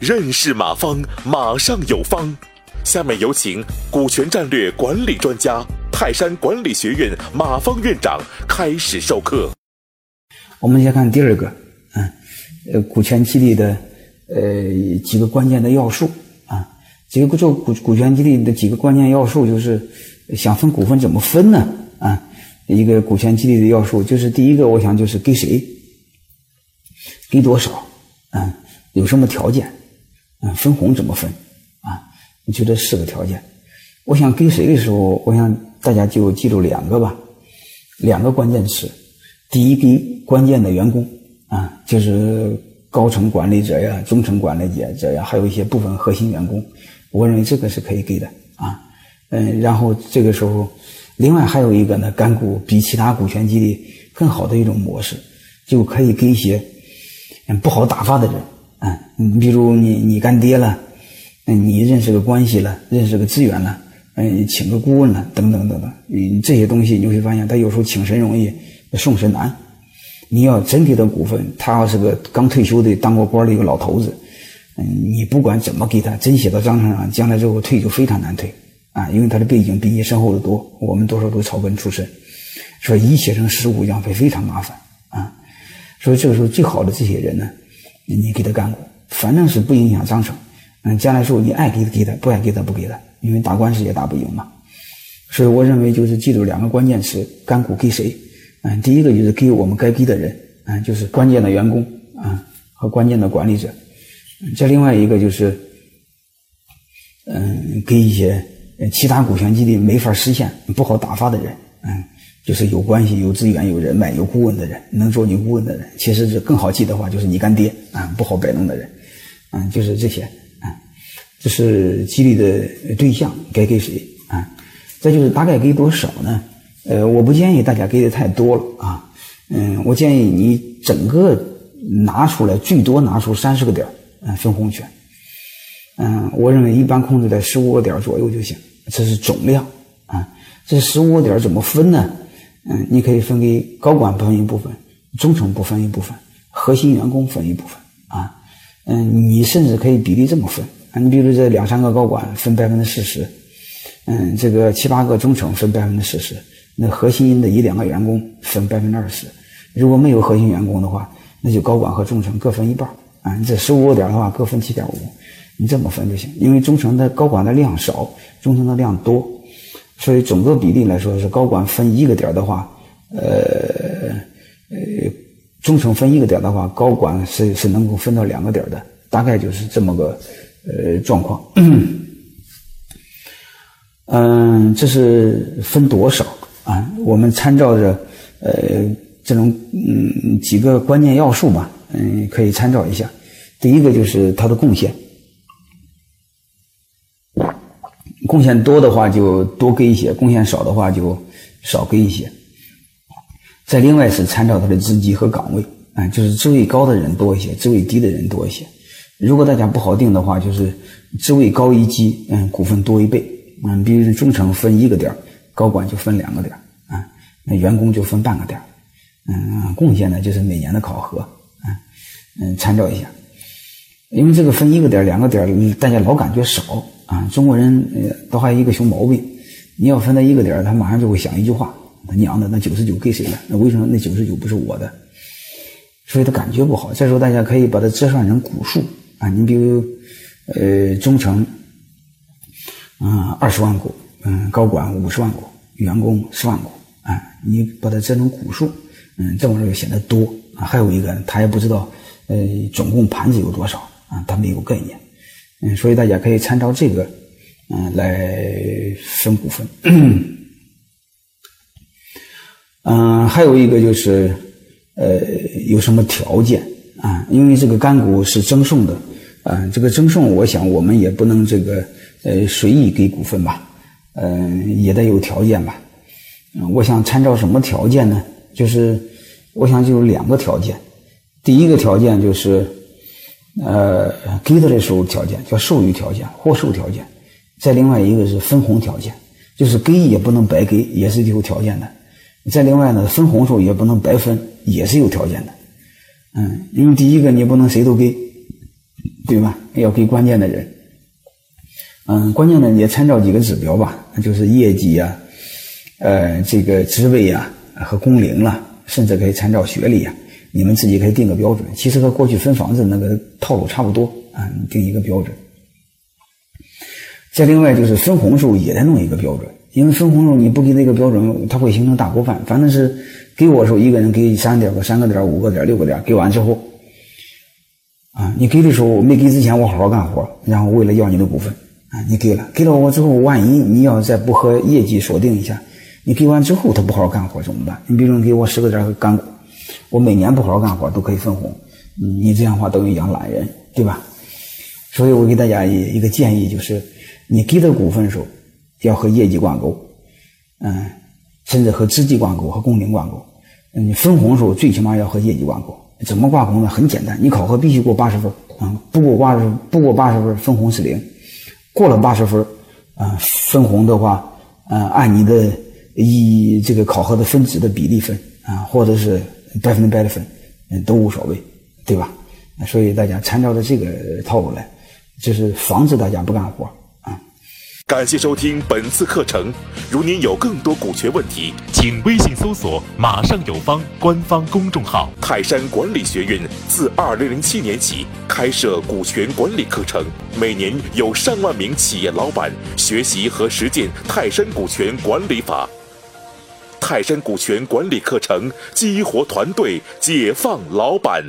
认识马方，马上有方。下面有请股权战略管理专家、泰山管理学院马方院长开始授课。我们先看第二个，股权激励的几个关键的要素啊，股权激励的几个关键要素就是想分股份怎么分呢？啊，一个股权激励的要素就是第一个，我想就是给谁，给多少啊，有什么条件。分红怎么分啊？你觉得四个条件，我想给谁的时候，我想大家就记住两个吧，两个关键词。第一个关键的员工啊，就是高层管理者呀、中层管理者呀，还有一些部分核心员工，我认为这个是可以给的啊。然后这个时候，另外还有一个呢，干股比其他股权激励更好的一种模式，就可以给一些不好打发的人。比如你干爹了，你认识个关系了，认识个资源了，请个顾问了，等等等等，这些东西你会发现，他有时候请神容易，送神难。你要真给他股份，他要是个刚退休的当过官的一个老头子，你不管怎么给他，真写到章程上，将来之后退就非常难退啊，因为他的背景比你深厚的多，我们多少都草根出身，所以一写成15样会非常麻烦啊。所以这个时候最好的这些人呢，你给他干股，反正是不影响章程，将来说你爱给他给他，不爱给他不给他，因为打官司也打不赢嘛。所以我认为就是记住两个关键词，干股给谁，第一个就是给我们该给的人，就是关键的员工和关键的管理者，再另外一个就是给一些其他股权激励没法实现不好打发的人，就是有关系、有资源、有人脉、有顾问的人，能做你顾问的人，其实是更好记的话，就是你干爹不好摆弄的人，就是这些这是激励的对象该给谁再就是大概给多少呢？我不建议大家给的太多了啊，我建议你整个拿出来，最多拿出30个点分红权，我认为一般控制在15个点左右就行，这是总量啊。这15个点怎么分呢？你可以分给高管分一部分，中层部分一部分，核心员工分一部分啊。你甚至可以比例这么分你比如这2-3个高管分 40%， 这个7-8个中层分 40%， 那核心的1-2个员工分 20%， 如果没有核心员工的话，那就高管和中层各分一半这15个点的话各分 7.5， 你这么分就行，因为中层的高管的量少，中层的量多，所以整个比例来说是高管分1个点的话，中层分1个点的话，高管是能够分到2个点的，大概就是这么个状况。这是分多少我们参照着这种几个关键要素吧，可以参照一下。第一个就是它的贡献。贡献多的话就多给一些，贡献少的话就少给一些。再另外是参照他的职级和岗位，就是职位高的人多一些，职位低的人多一些。如果大家不好定的话，就是职位高一级，股份多一倍，比如中层分1个点，高管就分2个点，那员工就分0.5个点，贡献呢就是每年的考核，参照一下。因为这个分1个点2个点大家老感觉少中国人都还有一个熊毛病，你要分到1个点，他马上就会想一句话，他娘的那99给谁了，那为什么那99不是我的，所以他感觉不好。这时候大家可以把它折算成股数你比如中层20万股，高管50万股，员工10万股你把它折成股数，这玩意儿就显得多还有一个他也不知道总共盘子有多少他没有概念，所以大家可以参照这个来分股份。还有一个就是有什么条件因为这个干股是赠送的这个赠送我想我们也不能这个随意给股份吧，也得有条件吧。我想参照什么条件呢？就是我想就有2个条件。第一个条件就是给他的时候条件叫授予条件、获授条件，再另外一个是分红条件，就是给也不能白给，也是有条件的。再另外呢，分红时候也不能白分，也是有条件的。因为第一个你也不能谁都给，对吧？要给关键的人。关键的也参照几个指标吧，那就是业绩啊，这个职位啊和工龄啦，甚至可以参照学历啊，你们自己可以定个标准。其实和过去分房子那个套路差不多啊，你定一个标准。再另外就是分红数也得弄一个标准，因为分红数你不给那个标准，它会形成大锅饭。反正是给我的时候，一个人给3个点、3个点、5个点、6个点，给完之后，你给的时候我没给之前，我好好干活，然后为了要你的股份，你给了，给了我之后，万一你要再不和业绩锁定一下，你给完之后他不好好干活怎么办？你比如给我10个点干股，我每年不好好干活都可以分红，你这样的话等于养懒人，对吧？所以我给大家一个建议就是。你给的股份数要和业绩挂钩，甚至和资绩挂钩、和工龄挂钩。你分红数最起码要和业绩挂钩。怎么挂钩呢？很简单，你考核必须过80分，不过80分分红是0，过了80分，分红的话，按你的这个考核的分值的比例分啊，或者是100%分，都无所谓，对吧？所以大家参照着这个套路来，就是防止大家不干活。感谢收听本次课程。如您有更多股权问题，请微信搜索“马上有方”官方公众号。泰山管理学院自2007年起开设股权管理课程，每年有上万名企业老板学习和实践泰山股权管理法。泰山股权管理课程激活团队，解放老板。